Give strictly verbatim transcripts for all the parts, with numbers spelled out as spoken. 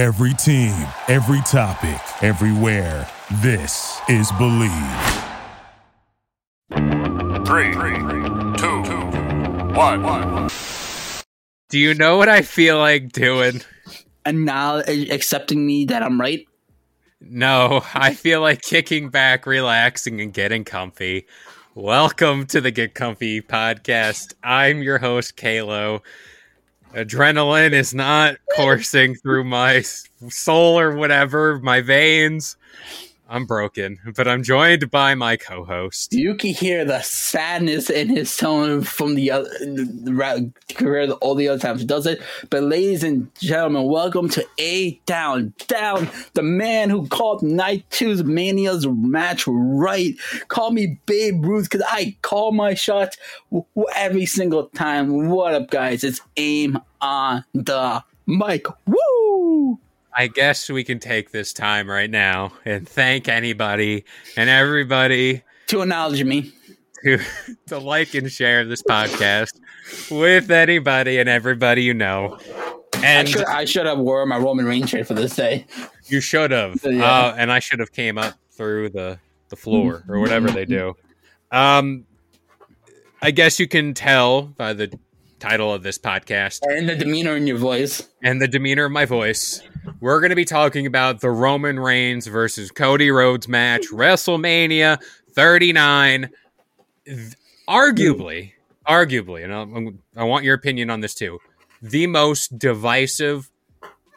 Every team, every topic, everywhere. This is Believe. Three, two, one. Do you know what I feel like doing? And now accepting me that I'm right? No, I feel like kicking back, relaxing, and getting comfy. Welcome to the Get Comfy podcast. I'm your host, Kaylo. Adrenaline is not coursing through my soul or whatever, my veins. I'm broken, but I'm joined by my co-host. You can hear the sadness in his tone from the other the, the, compared to all the other times he does it. But ladies and gentlemen, welcome to A Down Down, the man who called Night two's Mania's match right. Call me Babe Ruth because I call my shots every single time. What up, guys? It's Aim on the Mic. Woo! I guess we can take this time right now and thank anybody and everybody to acknowledge me, to, to like and share this podcast with anybody and everybody you know. And I should, I should have worn my Roman Reigns shirt for this day. You should have, yeah. uh, and I should have came up through the the floor or whatever they do. Um, I guess you can tell by the title of this podcast and the demeanor in your voice and the demeanor of my voice. We're going to be talking about the Roman Reigns versus Cody Rhodes match, WrestleMania thirty-nine. Arguably, arguably, and I'm, I want your opinion on this too, the most divisive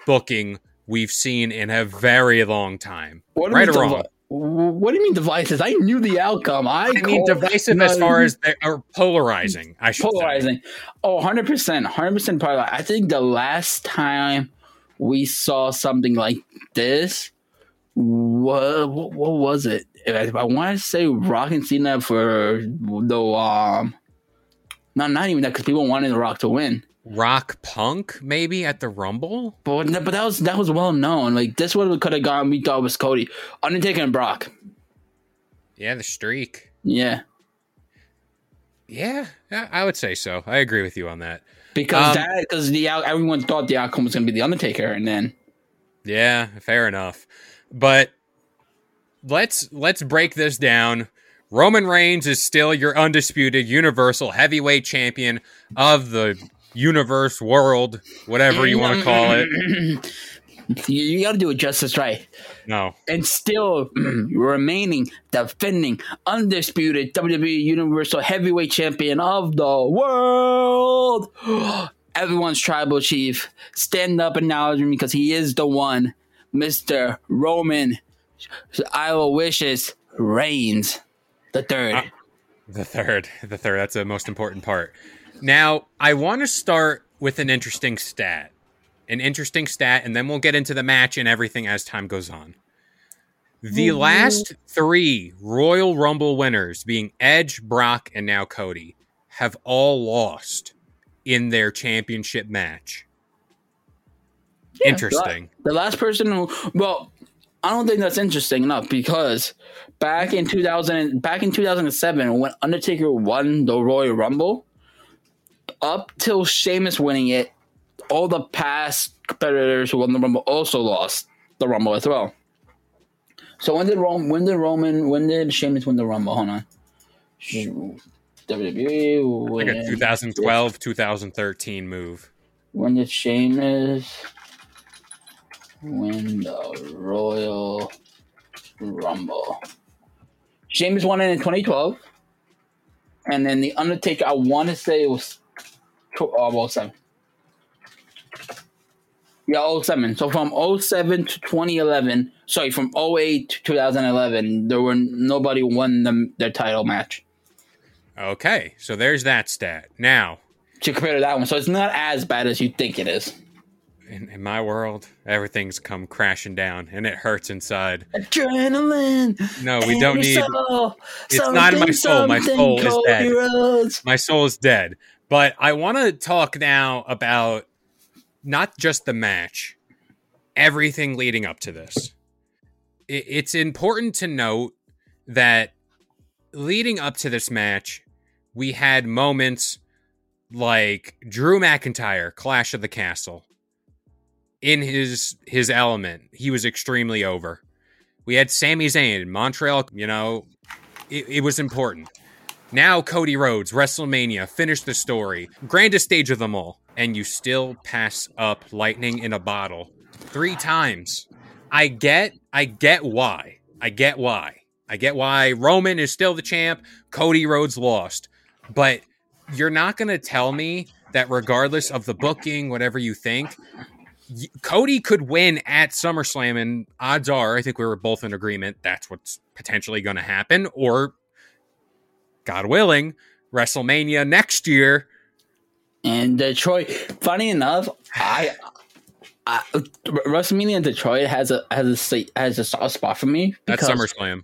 booking we've seen in a very long time. Right or wrong? Div- what do you mean divisive? I knew the outcome. I, I mean divisive that, as no, far as they are polarizing, I should polarizing. say. Polarizing. Oh, one hundred percent. one hundred percent polarizing. I think the last time we saw something like this. What, what, what was it? If I want to say Rock and Cena for the um, no, not even that because people wanted the Rock to win. Rock Punk maybe at the Rumble, but but that was that was well known. Like this one could have gone. We thought was Cody, Undertaker, and Brock. Yeah, the streak. Yeah, yeah, I would say so. I agree with you on that. Because um, that, because the everyone thought the outcome was going to be the Undertaker, and then yeah, fair enough. But let's let's break this down. Roman Reigns is still your undisputed Universal Heavyweight Champion of the universe, world, whatever you want to call it. You got to do it justice, right? No, and still remaining defending undisputed W W E Universal Heavyweight Champion of the world. Everyone's tribal chief, stand up and acknowledge me because he is the one, Mister Roman. I will wishes Reigns the third. Uh, the third, the third. That's the most important part. Now, I want to start with an interesting stat. An interesting stat, and then we'll get into the match and everything as time goes on. The mm-hmm. last three Royal Rumble winners, being Edge, Brock, and now Cody, have all lost in their championship match. Yeah, interesting. The, the last person who... Well, I don't think that's interesting enough because back in two thousand, back in two thousand seven, when Undertaker won the Royal Rumble, up till Sheamus winning it, all the past competitors who won the Rumble also lost the Rumble as well. So when did Roman, when did Roman, when did Sheamus win the Rumble? Hold on. W W E. Like a twenty twelve, twenty thirteen move. When did Sheamus win the Royal Rumble? Sheamus won it in twenty twelve. And then the Undertaker, I want to say it was oh seven. Yeah, oh seven. So from oh seven to twenty eleven, sorry, from oh eight to twenty eleven, there were nobody won them their title match. Okay, so there's that stat. Now, to compare to that one, so it's not as bad as you think it is. In, in my world, everything's come crashing down, and it hurts inside. Adrenaline. No, we don't need. Soul. It's something, not in my soul. My soul is dead. Roads. My soul is dead. But I want to talk now about not just the match, everything leading up to this. It's important to note that leading up to this match, we had moments like Drew McIntyre, Clash of the Castle. in his his element. He was extremely over. We had Sami Zayn, Montreal, you know, it, it was important. Now Cody Rhodes, WrestleMania, finish the story. Grandest stage of them all. And you still pass up lightning in a bottle three times. I get, I get why. I get why. I get why Roman is still the champ. Cody Rhodes lost. But you're not going to tell me that regardless of the booking, whatever you think, Cody could win at SummerSlam, and odds are, I think we were both in agreement, that's what's potentially going to happen, or, God willing, WrestleMania next year. And Detroit, funny enough, I, I WrestleMania in Detroit has a has a has a soft spot for me. Because, that's SummerSlam.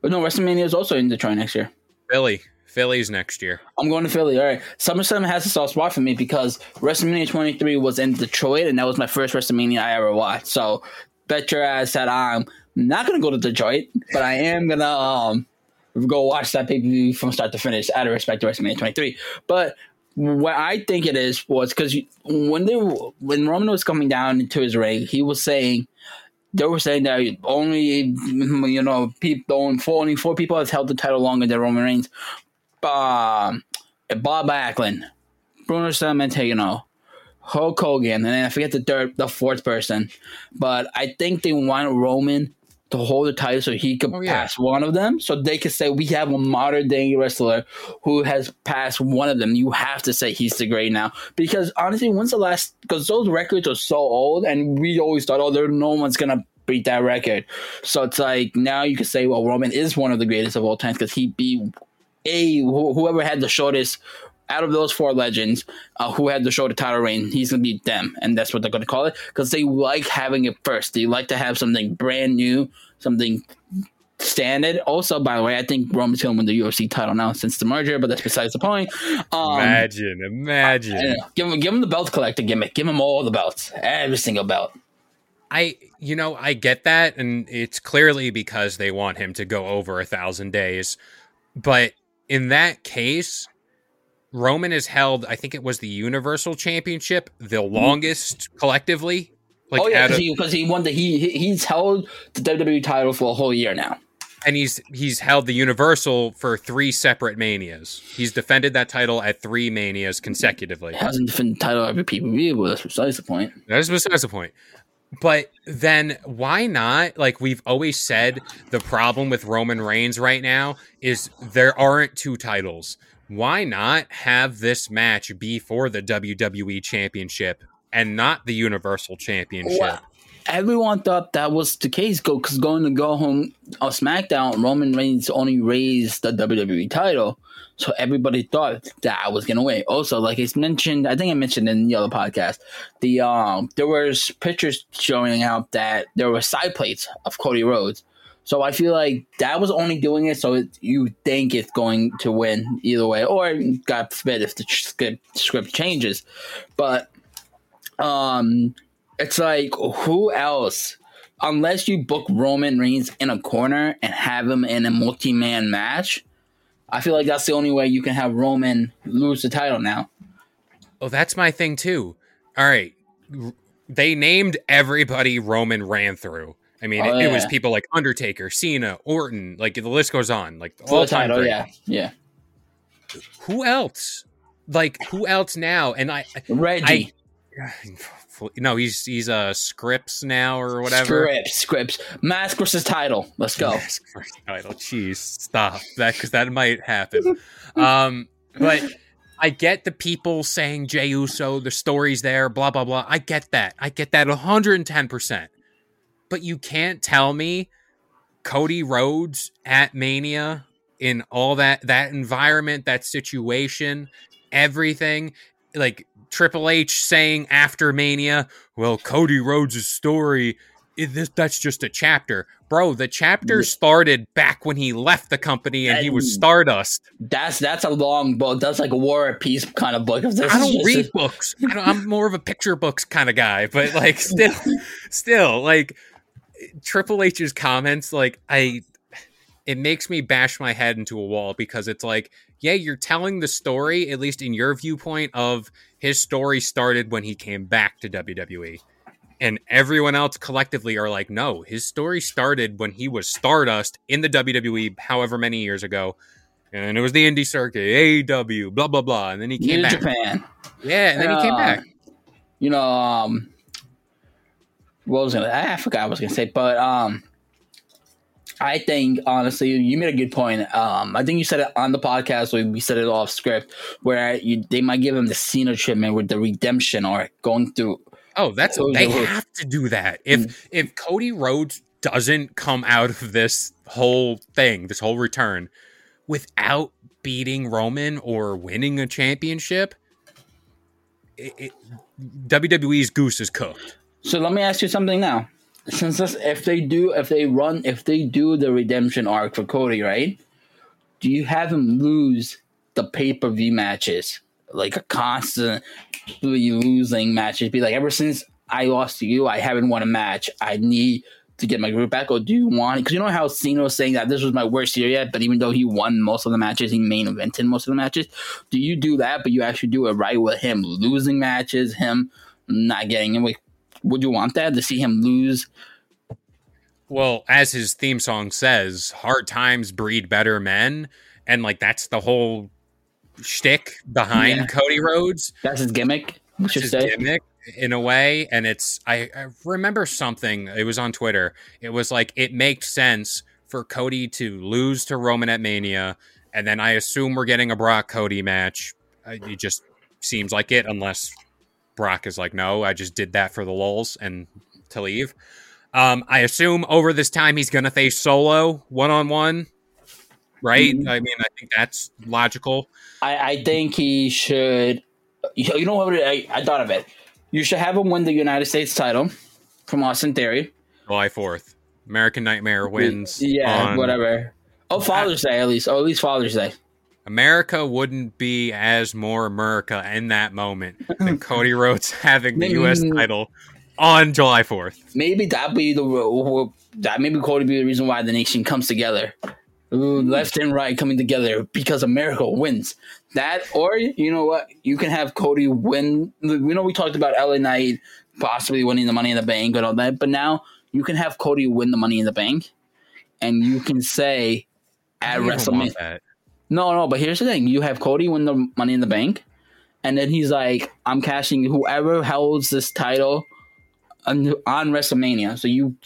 But no, WrestleMania is also in Detroit next year. Philly. Philly's next year. I'm going to Philly. All right. SummerSlam has a soft spot for me because WrestleMania twenty-three was in Detroit, and that was my first WrestleMania I ever watched. So bet your ass that I'm not going to go to Detroit, but I am going to um go watch that pay-per-view from start to finish out of respect to WrestleMania twenty-three. But what I think it is was because when they when Roman was coming down into his ring, he was saying they were saying that only you know people only four people have held the title longer than Roman Reigns. Uh, Bob Backlund, Bruno Sammartino, Hulk Hogan, and then I forget the third, the fourth person. But I think they want Roman to hold the title so he could oh, yeah. pass one of them, so they could say we have a modern day wrestler who has passed one of them. You have to say he's the great now, because honestly, when's the last? Because those records are so old, and we always thought, oh, there no one's gonna beat that record. So it's like now you can say, well, Roman is one of the greatest of all times because he beat. A whoever had the shortest out of those four legends, uh, who had the shortest title reign, he's gonna beat them, and that's what they're gonna call it because they like having it first. They like to have something brand new, something standard. Also, by the way, I think Roman's gonna win the U F C title now since the merger, but that's besides the point. Um, imagine, imagine. I, I give him, give him the belt collector gimmick. Give him all the belts, every single belt. I, you know, I get that, and it's clearly because they want him to go over a thousand days, but. In that case, Roman has held, I think it was the Universal Championship, the longest collectively. Like oh, yeah, because he, he won the, he, he's held the W W E title for a whole year now. And he's he's held the Universal for three separate Manias. He's defended that title at three Manias consecutively. He hasn't defended the title every P P V, but that's besides the point. That's besides the point. But then why not? Like we've always said, the problem with Roman Reigns right now is there aren't two titles. Why not have this match be for the W W E Championship and not the Universal Championship? Wow. Everyone thought that was the case because going to go home on SmackDown, Roman Reigns only raised the W W E title. So everybody thought that I was going to win. Also, like it's mentioned, I think I mentioned in the other podcast, the um, there was pictures showing out that there were side plates of Cody Rhodes. So I feel like that was only doing it so it, you think it's going to win either way. Or, God forbid, if the script, script changes. But um, it's like, who else? Unless you book Roman Reigns in a corner and have him in a multi-man match, I feel like that's the only way you can have Roman lose the title now. Oh, that's my thing, too. All right. They named everybody Roman ran through. I mean, oh, it, yeah. it was people like Undertaker, Cena, Orton. Like, the list goes on. Like, all time. Oh, yeah. Yeah. Who else? Like, who else now? And I... Reggie. I, no, he's he's uh, Scripps now or whatever. Scripps, Scripps. Mask versus title. Let's go. Mask versus title. Jeez, stop that because that might happen. Um, but I get the people saying Jey Uso, the story's there, blah, blah, blah. I get that. I get that one hundred ten percent. But you can't tell me Cody Rhodes at Mania in all that, that environment, that situation, everything, like... Triple H saying after Mania, well, Cody Rhodes' story, it, this, that's just a chapter. Bro, the chapter started back when he left the company and, and he was Stardust. That's that's a long book. That's like a War and Peace kind of book. This I don't read a- books. I don't, I'm more of a picture books kind of guy. But like still, still, like Triple H's comments, like I, it makes me bash my head into a wall because it's like, yeah, you're telling the story, at least in your viewpoint, of his story started when he came back to W W E. And everyone else collectively are like, no, his story started when he was Stardust in the W W E however many years ago. And it was the indie circuit, A E W, blah, blah, blah. And then he came New back. Japan. Yeah, and then uh, he came back. You know, um, what was I gonna, I forgot what I was going to say, but um, I think, honestly, you made a good point. Um, I think you said it on the podcast, we said it off script, where you, they might give him the Cena treatment with the redemption or going through. Oh, that's oh, they no. have to do that. If mm. if Cody Rhodes doesn't come out of this whole thing, this whole return, without beating Roman or winning a championship, it, it, W W E's goose is cooked. So let me ask you something now. Since this, if they do, if they run, if they do the redemption arc for Cody, right? Do you have him lose the pay-per-view matches? Like a constant losing matches, be like, ever since I lost to you, I haven't won a match. I need to get my group back. Or do you want it? Because you know how Cena was saying that this was my worst year yet, but even though he won most of the matches, he main evented most of the matches. Do you do that, but you actually do it right with him losing matches, him not getting it? Would you want that, to see him lose? Well, as his theme song says, hard times breed better men. And like, that's the whole shtick behind yeah. Cody Rhodes. That's his gimmick. That's his say. gimmick in a way. And it's, I, I remember something, it was on Twitter. It was like, it makes sense for Cody to lose to Roman at Mania. And then I assume we're getting a Brock Cody match. It just seems like it, unless Brock is like, no, I just did that for the lulz and to leave. Um, I assume over this time, he's going to face Solo one-on-one. Right? Mm-hmm. I mean, I think that's logical. I, I think he should... You know what? I, I thought of it. You should have him win the United States title from Austin Theory. July fourth. American Nightmare wins. Yeah, on, whatever. Oh, Father's Day, at least. Oh, at least Father's Day. America wouldn't be as more America in that moment than Cody Rhodes having the U S title on July fourth. Maybe that'll be the... That maybe Cody be the reason why the nation comes together. Ooh, left and right coming together because America wins. That, or you know what? You can have Cody win. We know we talked about L A Knight possibly winning the Money in the Bank and all that, but now you can have Cody win the Money in the Bank, and you can say at WrestleMania. No, no, but here's the thing. You have Cody win the Money in the Bank, and then he's like, I'm cashing whoever holds this title on, on WrestleMania. So you,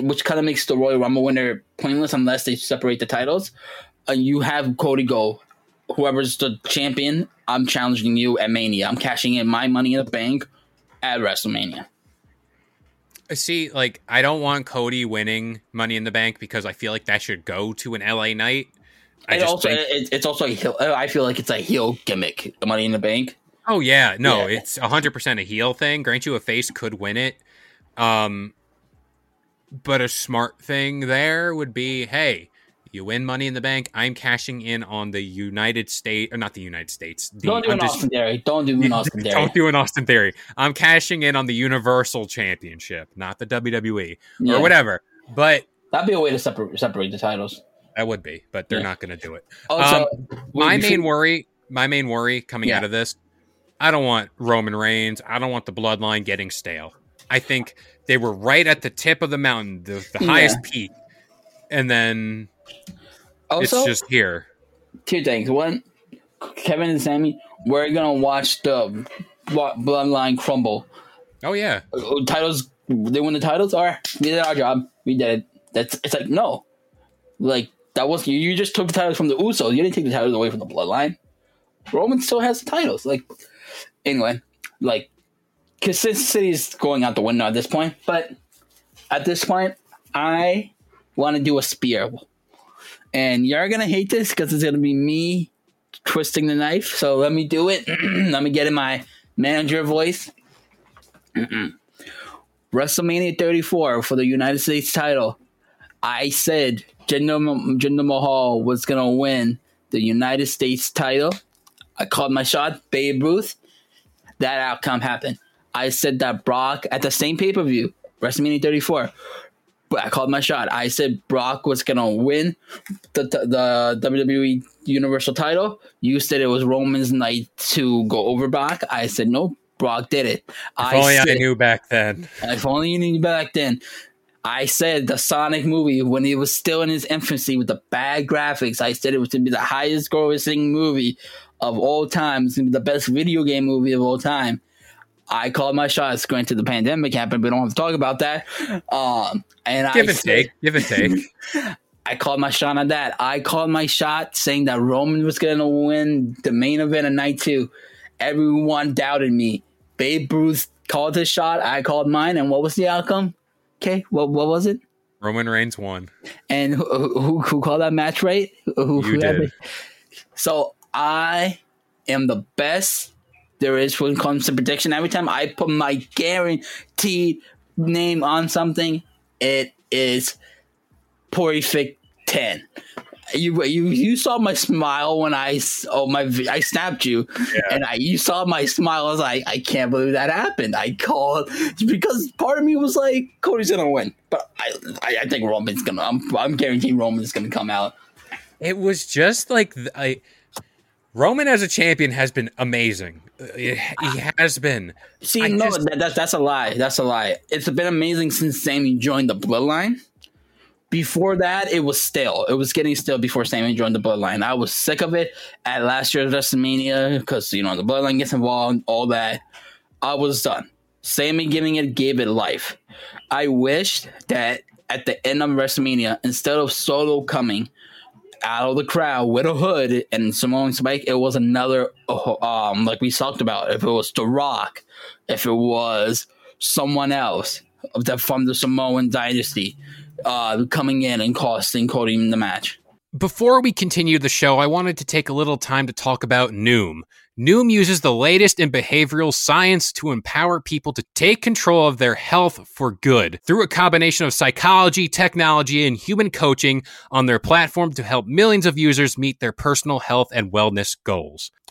which kind of makes the Royal Rumble winner pointless unless they separate the titles. Uh, you have Cody go, whoever's the champion, I'm challenging you at Mania. I'm cashing in my Money in the Bank at WrestleMania. I see, like, I don't want Cody winning Money in the Bank because I feel like that should go to an L A Knight. I it just also, think- it, it's also a heel. I feel like it's a heel gimmick, the Money in the Bank. Oh yeah, no, yeah. It's one hundred percent a heel thing. Grant you a face could win it. Um, but a smart thing there would be, hey, you win Money in the Bank, I'm cashing in on the United States, or not the United States. The don't do an undis- Austin Theory. Don't do an Austin Theory. Don't do an Austin Theory. I'm cashing in on the Universal Championship, not the W W E yeah. or whatever. But that'd be a way to separate separate the titles. That would be, but they're yeah. not going to do it. Also, um, my main should- worry, my main worry coming yeah. out of this, I don't want Roman Reigns. I don't want the bloodline getting stale. I think they were right at the tip of the mountain, the, the highest yeah. peak, and then also, it's just here. Two things. One, Kevin and Sammy, we're going to watch the bloodline crumble. Oh, yeah. Titles, they win the titles? All right, we did our job. We did it. That's, it's like, no. Like, that was, you just took the titles from the Usos. You didn't take the titles away from the bloodline. Roman still has the titles. Like, anyway, like, consistency is going out the window at this point, but at this point, I want to do a spear. And you're going to hate this because it's going to be me twisting the knife, so let me do it. Let me get in my manager voice. WrestleMania thirty-four for the United States title. I said Jinder, Jinder Mahal was going to win the United States title. I called my shot, Babe Ruth. That outcome happened. I said that Brock, at the same pay-per-view, WrestleMania thirty-four, but I called my shot. I said Brock was going to win the, the the W W E Universal title. You said it was Roman's night to go over Brock. I said, no, Brock did it. If I only said, I knew back then. If only you knew back then. I said the Sonic movie, when it was still in its infancy with the bad graphics, I said it was going to be the highest grossing movie of all time. It's going to be the best video game movie of all time. I called my shots. Granted, the pandemic happened, but we don't have to talk about that. Um, and give I and take. Give and take. I called my shot on that. I called my shot saying that Roman was going to win the main event of night two. Everyone doubted me. Babe Ruth called his shot. I called mine. And what was the outcome? Okay, what what was it? Roman Reigns won. And who who, who called that match right? Who, you who did. So I am the best there is when it comes to prediction. Every time I put my guaranteed name on something, it is perfect ten. You you you saw my smile when I oh my I snapped you, yeah. and I you saw my smile. I was like, I can't believe that happened. I called because part of me was like, Cody's gonna win, but I I, I think Roman's gonna. I'm I'm guaranteeing Roman's gonna come out. It was just like I Roman as a champion has been amazing. He has been. See, I no, just, that, that that's a lie. That's a lie. It's been amazing since Sami joined the Bloodline. Before that, it was stale. It was getting stale before Sami joined the Bloodline. I was sick of it at last year's WrestleMania because, you know, the Bloodline gets involved, all that. I was done. Sami giving it gave it life. I wished that at the end of WrestleMania, instead of Solo coming out of the crowd with a hood and Samoan Spike, it was another, um, like we talked about, if it was The Rock, if it was someone else from the Samoan dynasty, Uh, coming in and costing Cody the match. Before we continue the show, I wanted to take a little time to talk about Noom. Noom uses the latest in behavioral science to empower people to take control of their health for good through a combination of psychology, technology, and human coaching on their platform to help millions of users meet their personal health and wellness goals.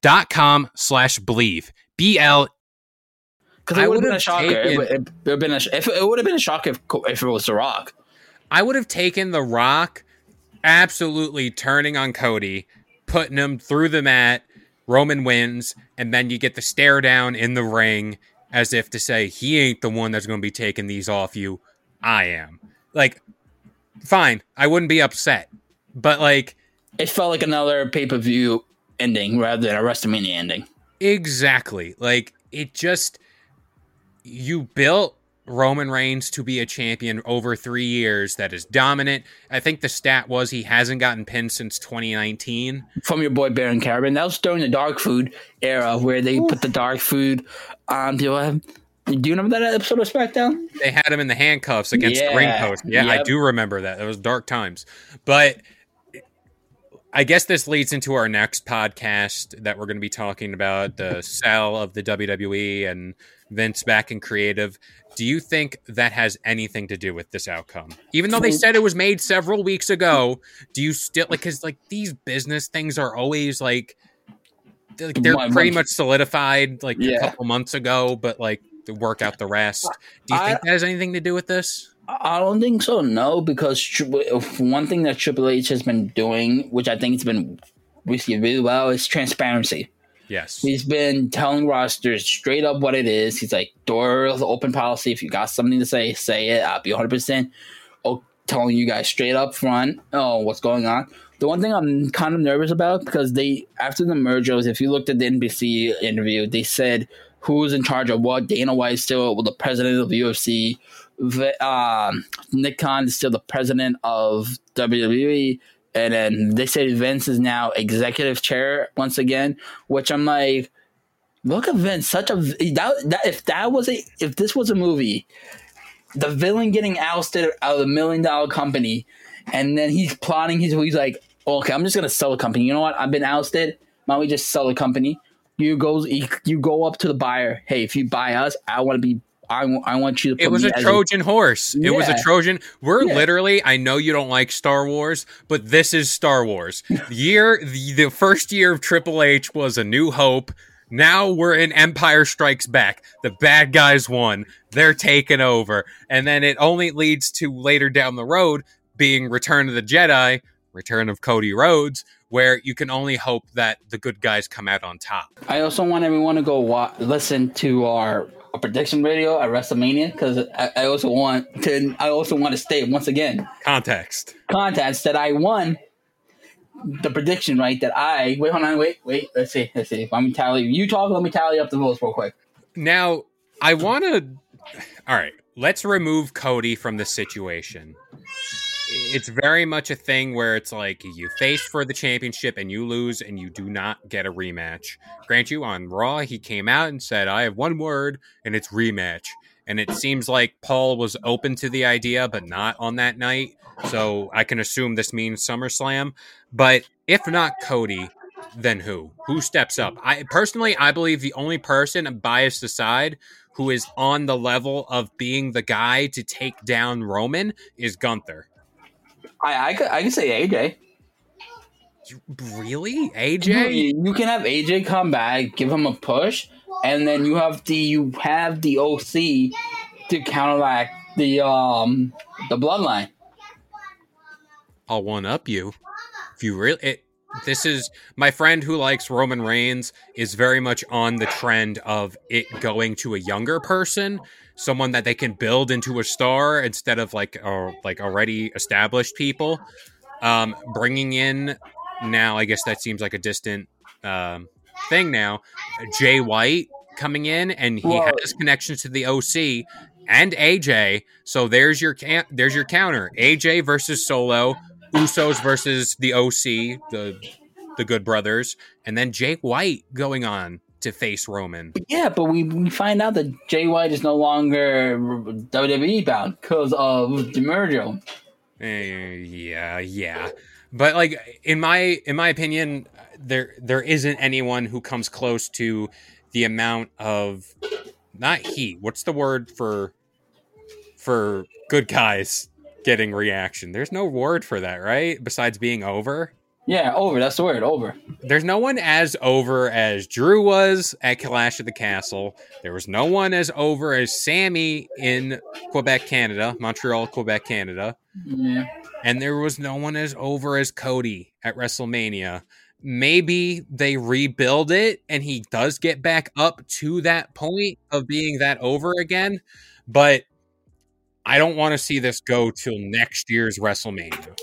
dot com slash believe B L. Because it would have been a shocker. Taken, it would have been a, if it would have been a shock if if it was The Rock. I would have taken The Rock, absolutely turning on Cody, putting him through the mat. Roman wins, and then you get the stare down in the ring, as if to say he ain't the one that's going to be taking these off you. I am. Like, fine, I wouldn't be upset, but like, it felt like another pay per view ending rather than a WrestleMania ending. Exactly. Like, it just, you built Roman Reigns to be a champion over three years that is dominant. I think the stat was he hasn't gotten pinned since twenty nineteen. From your boy Baron Corbin. That was during the Dark Food era where they Oof. put the Dark Food on people. Do you remember that episode of SmackDown? They had him in the handcuffs against yeah. the ring post. Yeah, yep. I do remember that. It was dark times. But I guess this leads into our next podcast that we're going to be talking about the sell of the W W E and Vince back in creative. Do you think that has anything to do with this outcome? Even though they said it was made several weeks ago, do you still like, cause like these business things are always like, they're, they're pretty much solidified like yeah. a couple months ago, but like to work out the rest. Do you I, think that has anything to do with this? I don't think so, no, because tri- one thing that Triple H has been doing, which I think it's been received really well, is transparency. Yes. He's been telling rosters straight up what it is. He's like, doors open policy. If you got something to say, say it. I'll be one hundred percent oh, telling you guys straight up front oh, what's going on. The one thing I'm kind of nervous about, because they, after the merger, was if you looked at the N B C interview, they said who's in charge of what. Dana White's still well, the president of the U F C. Um, Nick Khan is still the president of W W E. And then they said Vince is now executive chair once again, which I'm like, look at Vince, such a that, that if that was a if this was a movie, the villain getting ousted out of a million dollar company, and then he's plotting his he's like, okay, I'm just gonna sell a company. You know what? I've been ousted. Why don't we just sell a company? You go you go up to the buyer. Hey, if you buy us, I want to be. I, I want you to put it was a Trojan a- horse. Yeah. It was a Trojan. We're yeah. literally, I know you don't like Star Wars, but this is Star Wars. year the, the first year of Triple H was A New Hope. Now we're in Empire Strikes Back. The bad guys won. They're taking over. And then it only leads to later down the road being Return of the Jedi, Return of Cody Rhodes, where you can only hope that the good guys come out on top. I also want everyone to go wa- listen to our... a prediction radio at WrestleMania, because I, I also want to I also want to state once again context context that I won the prediction, right? That I wait hold on wait wait let's see let's see let me tally you talk let me tally up the votes real quick. Now I want to all right let's remove Cody from the situation. It's very much a thing where it's like you face for the championship and you lose and you do not get a rematch. Grant you, on Raw, he came out and said, I have one word, and it's rematch. And it seems like Paul was open to the idea, but not on that night. So I can assume this means SummerSlam. But if not Cody, then who? Who steps up? I personally, I believe the only person, biased aside, who is on the level of being the guy to take down Roman is Gunther. I I could, I could say A J. Really? A J? You, you can have A J come back, give him a push, and then you have the you have the O C to counteract the um the bloodline. I'll one up you. If you really it, this is my friend who likes Roman Reigns is very much on the trend of it going to a younger person. Someone that they can build into a star instead of like or like already established people. Um, bringing in now, I guess that seems like a distant um, thing now. Jay White coming in, and he Whoa. has connections to the O C and A J. So there's your can- there's your counter: A J versus Solo, Usos versus the O C, the the Good Brothers, and then Jay White going on to face Roman. Yeah, but we, we find out that Jay White is no longer W W E bound because of the merger. Uh, yeah, yeah. But like in my in my opinion, there there isn't anyone who comes close to the amount of not heat. What's the word for for good guys getting reaction? There's no word for that, right? Besides being over. Yeah, over. That's the word, over. There's no one as over as Drew was at Clash of the Castle. There was no one as over as Sammy in Quebec, Canada, Montreal, Quebec, Canada. Yeah. And there was no one as over as Cody at WrestleMania. Maybe they rebuild it and he does get back up to that point of being that over again. But I don't want to see this go till next year's WrestleMania.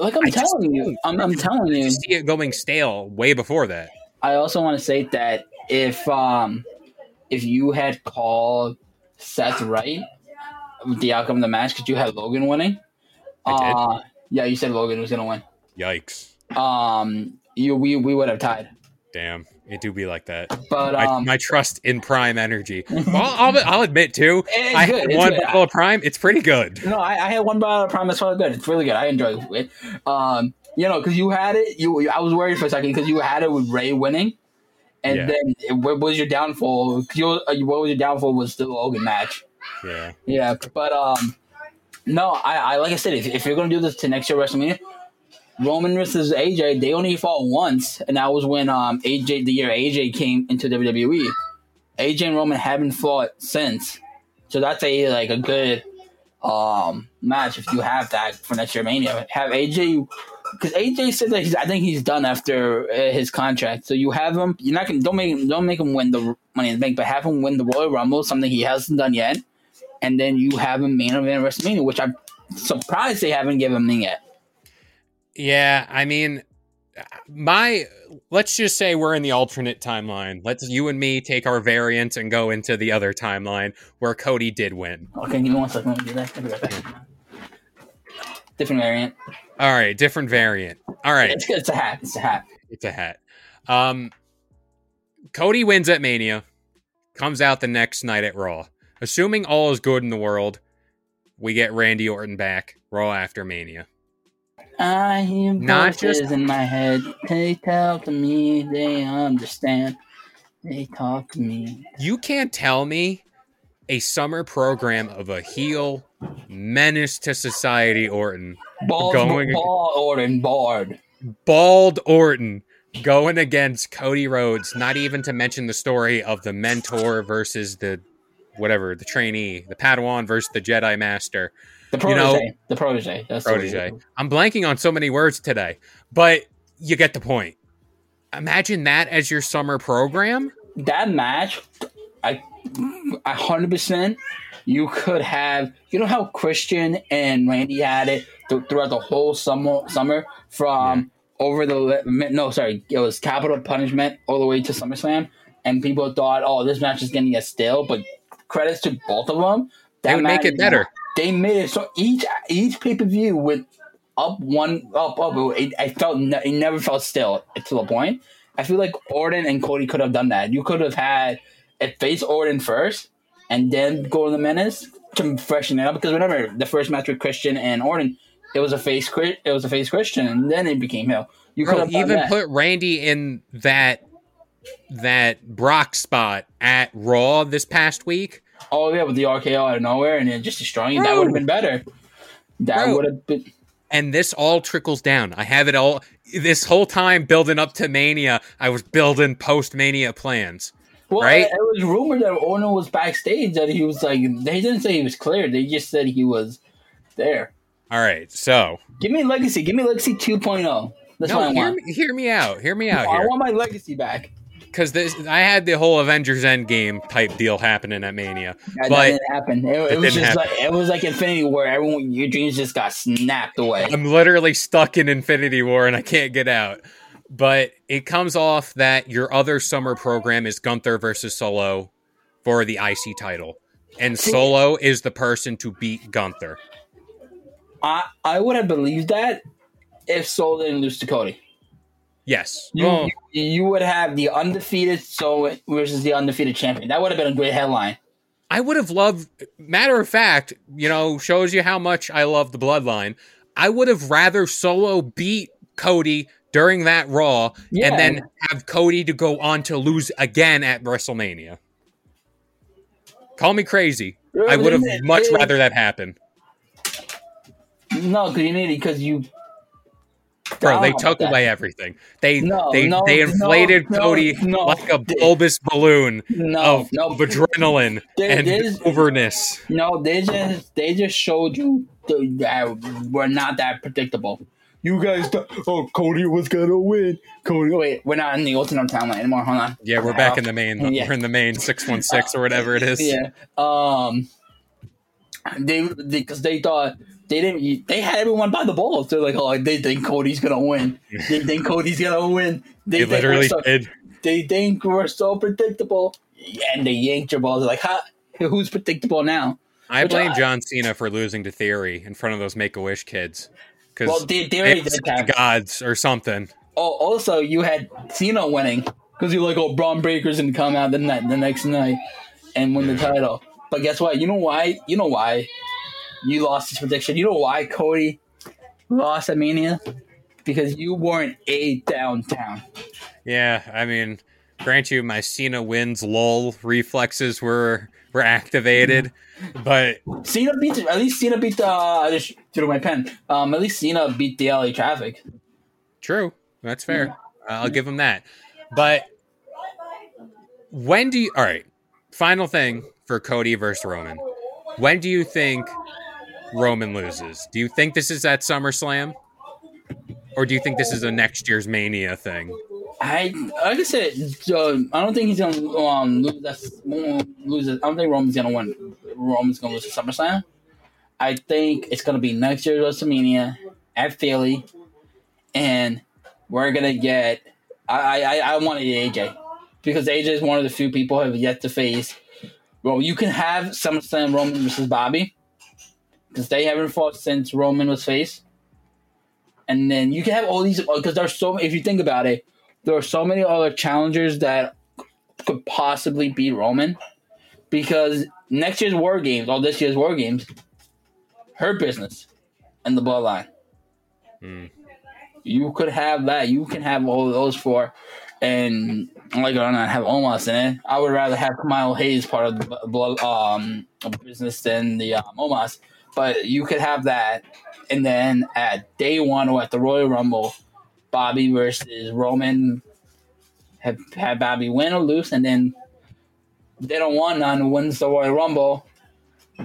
Like I'm I telling just, you, I'm, I'm telling you, see it going stale way before that. I also want to say that if um, if you had called Seth right, the outcome of the match, because you had Logan winning. I did. Uh, yeah, you said Logan was gonna win. Yikes. Um, you we we would have tied. Damn, it do be like that. But um, I, my trust in Prime Energy. Well, I'll, I'll admit too, I good, had one good. bottle of Prime. It's pretty good. No, I, I had one bottle of Prime. It's really good. It's really good. I enjoyed it. Um, you know, because you had it. You, I was worried for a second because you had it with Ray winning, and yeah. then it, what was your downfall? You, what was your downfall was the Logan match. Yeah. Yeah, but um, no, I, I like I said, if, if you're gonna do this to next year WrestleMania. Roman versus A J, they only fought once, and that was when um A J the year A J came into W W E. A J and Roman haven't fought since, so that's a like a good um match if you have that for next year Mania. Have A J because A J said that he's, I think he's done after uh, his contract. So you have him. You're not gonna don't make him don't make him win the Money in the Bank, but have him win the Royal Rumble, something he hasn't done yet. And then you have him main event WrestleMania, which I'm surprised they haven't given him yet. Yeah, I mean, my let's just say we're in the alternate timeline. Let's you and me take our variant and go into the other timeline where Cody did win. Okay, give me one second. Let me do that. Let me do that. Different variant. All right, different variant. All right, it's, it's a hat. It's a hat. It's a hat. Um, Cody wins at Mania, comes out the next night at Raw. Assuming all is good in the world, we get Randy Orton back Raw after Mania. I hear voices just... in my head. They talk to me. They understand. They talk to me. You can't tell me a summer program of a heel menace to society Orton. Bald, going, bald Orton. Bald. Bald Orton going against Cody Rhodes. Not even to mention the story of the mentor versus the whatever, the trainee. The Padawan versus the Jedi Master. The protege. You know, the protege. That's protege. What I'm blanking on so many words today, but you get the point. Imagine that as your summer program. That match, I, I one hundred percent you could have, you know how Christian and Randy had it th- throughout the whole summer, summer from yeah. over the, no, sorry, it was Capital Punishment all the way to SummerSlam, and people thought, oh, this match is going to get stale, but credits to both of them. That they would make it better. Not, They made it so each each pay per view went up one up up. It, I felt ne- it never felt still to the point. I feel like Orton and Cody could have done that. You could have had it face Orton first and then go to the Menace to freshen it up, because remember the first match with Christian and Orton, it was a face it was a face Christian and then it became heel. You could have even done that. Put Randy in that that Brock spot at Raw this past week. Oh yeah, with the R K O out of nowhere and then just destroying it. That would have been better. That would have been. And this all trickles down. I have it all. This whole time building up to Mania, I was building post-Mania plans. Well, right? It, it was rumored that Orton was backstage, that he was like, they didn't say he was cleared. They just said he was there. All right, so. Give me Legacy. Give me Legacy two point oh. That's no, what I hear want. Me, hear me out. Hear me out no, here. I want my Legacy back. Because this, I had the whole Avengers Endgame type deal happening at Mania. Yeah, but that didn't happen. It, it, it was didn't just happen. Like it was like Infinity War. Everyone, your dreams just got snapped away. I'm literally stuck in Infinity War and I can't get out. But it comes off that your other summer program is Gunther versus Solo for the I C title, and Solo is the person to beat Gunther. I I would have believed that if Solo didn't lose to Cody. Yes. You, oh. you, you would have the undefeated Solo versus the undefeated champion. That would have been a great headline. I would have loved, matter of fact, you know, shows you how much I love the Bloodline. I would have rather Solo beat Cody during that Raw yeah. and then have Cody to go on to lose again at WrestleMania. Call me crazy. Really? I would have much really? rather that happen. No, because you need it, because you... Bro, they took away everything. They no, they, no, they inflated no, Cody no, like a bulbous they, balloon no, of, no. of adrenaline they, and overness. No, they just they just showed you that we're not that predictable. You guys thought, oh, Cody was gonna win. Cody, wait, we're not in the alternate timeline anymore. Hold on. Yeah, we're back in the main. Yeah. We're in the main six one six or whatever it is. Yeah. Um. They because they, they thought. They didn't. They had everyone by the balls. They're like, oh, they think Cody's gonna win. They think Cody's gonna win. They, they literally so, did. They think we're so predictable, and they yanked your balls. They're like, ha, who's predictable now? I Which blame I, John Cena for losing to Theory in front of those Make-A-Wish kids, because well, they, they it's the gods or something. Oh, also, you had Cena winning because you're like, oh, Braun Breaker's gonna come out the night, the next night, and win the title. But guess what? You know why? You know why? You lost this prediction. You know why Cody lost at Mania? Because you weren't a downtown. Yeah, I mean, grant you, my Cena wins lull reflexes were were activated, but Cena beat at least Cena beat the. I just threw my pen. Um, at least Cena beat the L A Traffic. True, that's fair. Yeah. I'll give him that. But when do you? All right, final thing for Cody versus Roman. When do you think Roman loses? Do you think this is at SummerSlam? Or do you think this is a next year's Mania thing? I like I said, uh, I don't think he's gonna um, lose. That's lose. It. I don't think Roman's gonna win. Roman's gonna lose to SummerSlam. I think it's gonna be next year's WrestleMania at Philly, and we're gonna get. I I, I wanted A J because A J is one of the few people who have yet to face. Well, you can have SummerSlam Roman versus Bobby because they haven't fought since Roman was faced. And then you can have all these because there's so. If you think about it, there are so many other challengers that could possibly beat Roman because next year's War Games, or this year's War Games, Hurt Business and the Bloodline. Mm. You could have that. You can have all of those four, and like I not have Omos in it. I would rather have Kamala Hayes part of the blood um business than the um, Omos. But you could have that. And then at day one or at the Royal Rumble, Bobby versus Roman, have, have Bobby win or lose. And then if they don't want none, wins the Royal Rumble.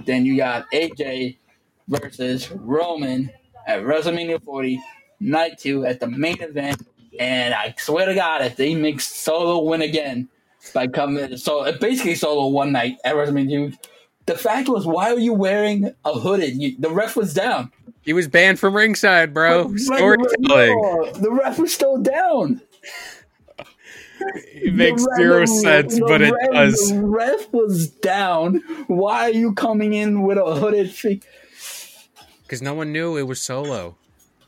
Then you got A J versus Roman at WrestleMania forty, night two at the main event. And I swear to God, if they make Solo win again by coming, so basically Solo one night at WrestleMania two. The fact was, why are you wearing a hooded? You, the ref was down. He was banned from ringside, bro. Storytelling. No, the ref was still down. It makes ref, zero the, sense, the, but the it ref, does. The ref was down. Why are you coming in with a hooded thing? Because no one knew it was Solo.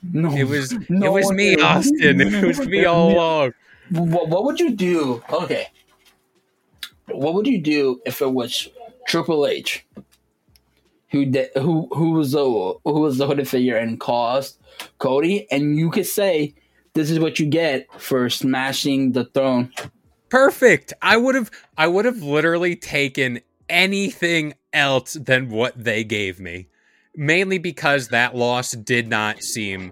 No, it was no it was me, knew. Austin. It was me all along. What, what would you do? Okay. What would you do if it was Triple H, who de- who who was the who was the hooded figure and caused Cody, and you could say this is what you get for smashing the throne. Perfect. I would have I would have literally taken anything else than what they gave me, mainly because that loss did not seem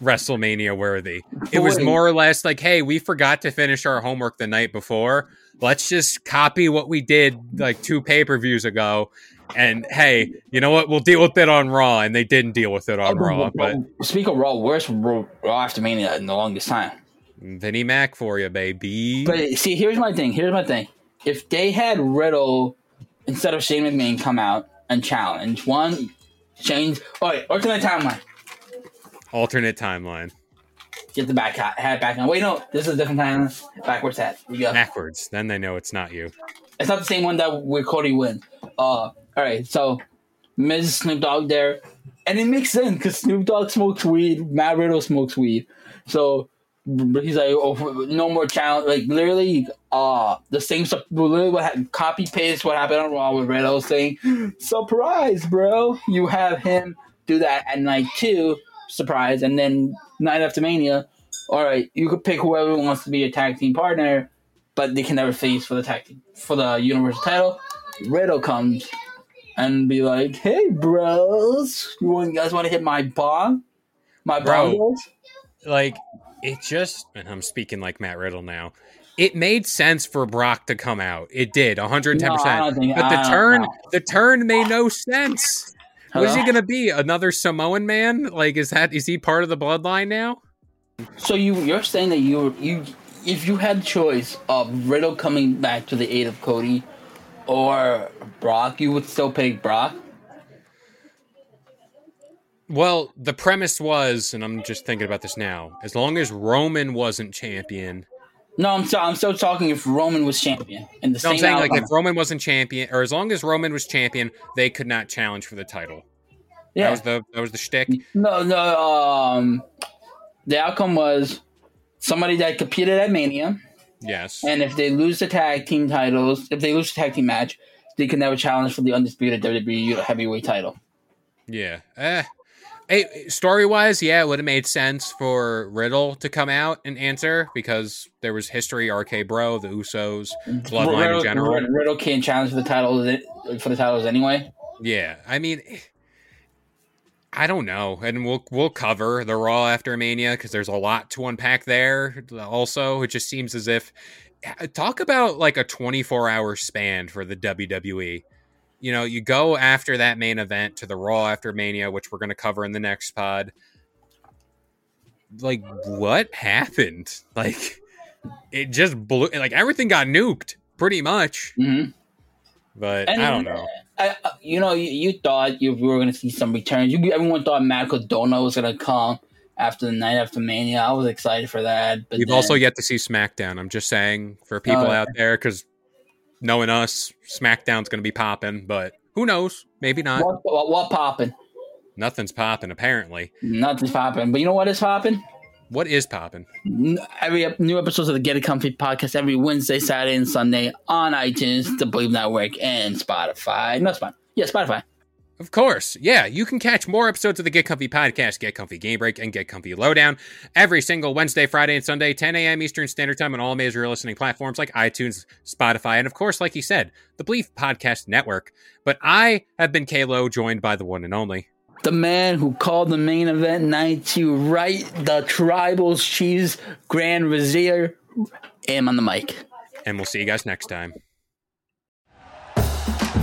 WrestleMania worthy. It was more or less like, hey, we forgot to finish our homework the night before. Let's just copy what we did like two pay-per-views ago. And, hey, you know what? We'll deal with it on Raw. And they didn't deal with it on oh, Raw. But speak of Raw, worst Raw after Mania in the longest time. Vinnie Mac for you, baby. But, see, here's my thing. Here's my thing. If they had Riddle, instead of Shane McMahon, come out and challenge. One, change. Oh, wait, alternate timeline. Alternate timeline. Get the back hat, hat back on. Wait, no, this is a different time. Backwards hat. We go. Backwards. Then they know it's not you. It's not the same one that where Cody wins. Uh, all right, so Miz Snoop Dogg there. And it makes sense because Snoop Dogg smokes weed. Matt Riddle smokes weed. So he's like, oh, no more challenge. Like, literally, uh, the same stuff. Literally, what happened, copy paste what happened on Raw with Riddle saying, surprise, bro. You have him do that at night two. Surprise, and then night after Mania, all right, you could pick whoever wants to be a tag team partner, but they can never face for the tag team, for the Universal title. Riddle comes and be like, hey, bros, you guys want to hit my bomb? My bomb? Bro, like, it just, and I'm speaking like Matt Riddle now, it made sense for Brock to come out. It did, one hundred ten percent. No, I don't think, but I the turn, know. the turn made no sense. Hello? What is he going to be? Another Samoan man? Like, is that is he part of the bloodline now? So you, you're saying that you, you, if you had the choice of Riddle coming back to the aid of Cody or Brock, you would still pick Brock? Well, the premise was, and I'm just thinking about this now, as long as Roman wasn't champion... No, I'm still, I'm still talking if Roman was champion. And the no, same I'm saying outcome. Like if Roman wasn't champion, or as long as Roman was champion, they could not challenge for the title. Yeah. That was the that was the shtick. No, no. Um, the outcome was somebody that competed at Mania. Yes. And if they lose the tag team titles, if they lose the tag team match, they can never challenge for the undisputed W W E heavyweight title. Yeah. Eh. Hey, story-wise, yeah, it would have made sense for Riddle to come out and answer because there was history, R K Bro, the Usos, Bloodline Riddle, in general. Riddle can't challenge for the titles for the titles anyway. Yeah, I mean, I don't know, and we'll we'll cover the Raw after Mania because there's a lot to unpack there. Also, it just seems as if talk about like a twenty-four hour span for the W W E. You know, you go after that main event to the Raw after Mania, which we're going to cover in the next pod. like, what happened? Like, it just blew. Like, everything got nuked, pretty much. Mm-hmm. But and I don't know. I, you know, you, you thought you, you were going to see some returns. You, everyone thought Matt Cardona was going to come after the night after Mania. I was excited for that. But We've then... also yet to see SmackDown. I'm just saying for people oh, out yeah. there, because knowing us, SmackDown's going to be popping. But who knows? Maybe not. What, what, what popping? Nothing's popping, apparently. Nothing's popping. But you know what is popping? What is popping? Every new episodes of the Get It Comfy podcast every Wednesday, Saturday, and Sunday on iTunes, the Believe Network, and Spotify. No, Spotify. Yeah, Spotify. Of course. Yeah, you can catch more episodes of the Get Comfy podcast, Get Comfy Game Break, and Get Comfy Lowdown every single Wednesday, Friday, and Sunday, ten a.m. Eastern Standard Time on all major listening platforms like iTunes, Spotify, and of course, like he said, the Believe Podcast Network. But I have been Kaylo, joined by the one and only... the man who called the main event night to right the Tribal's Chiefs, Grand Vizier, am on the mic. And we'll see you guys next time.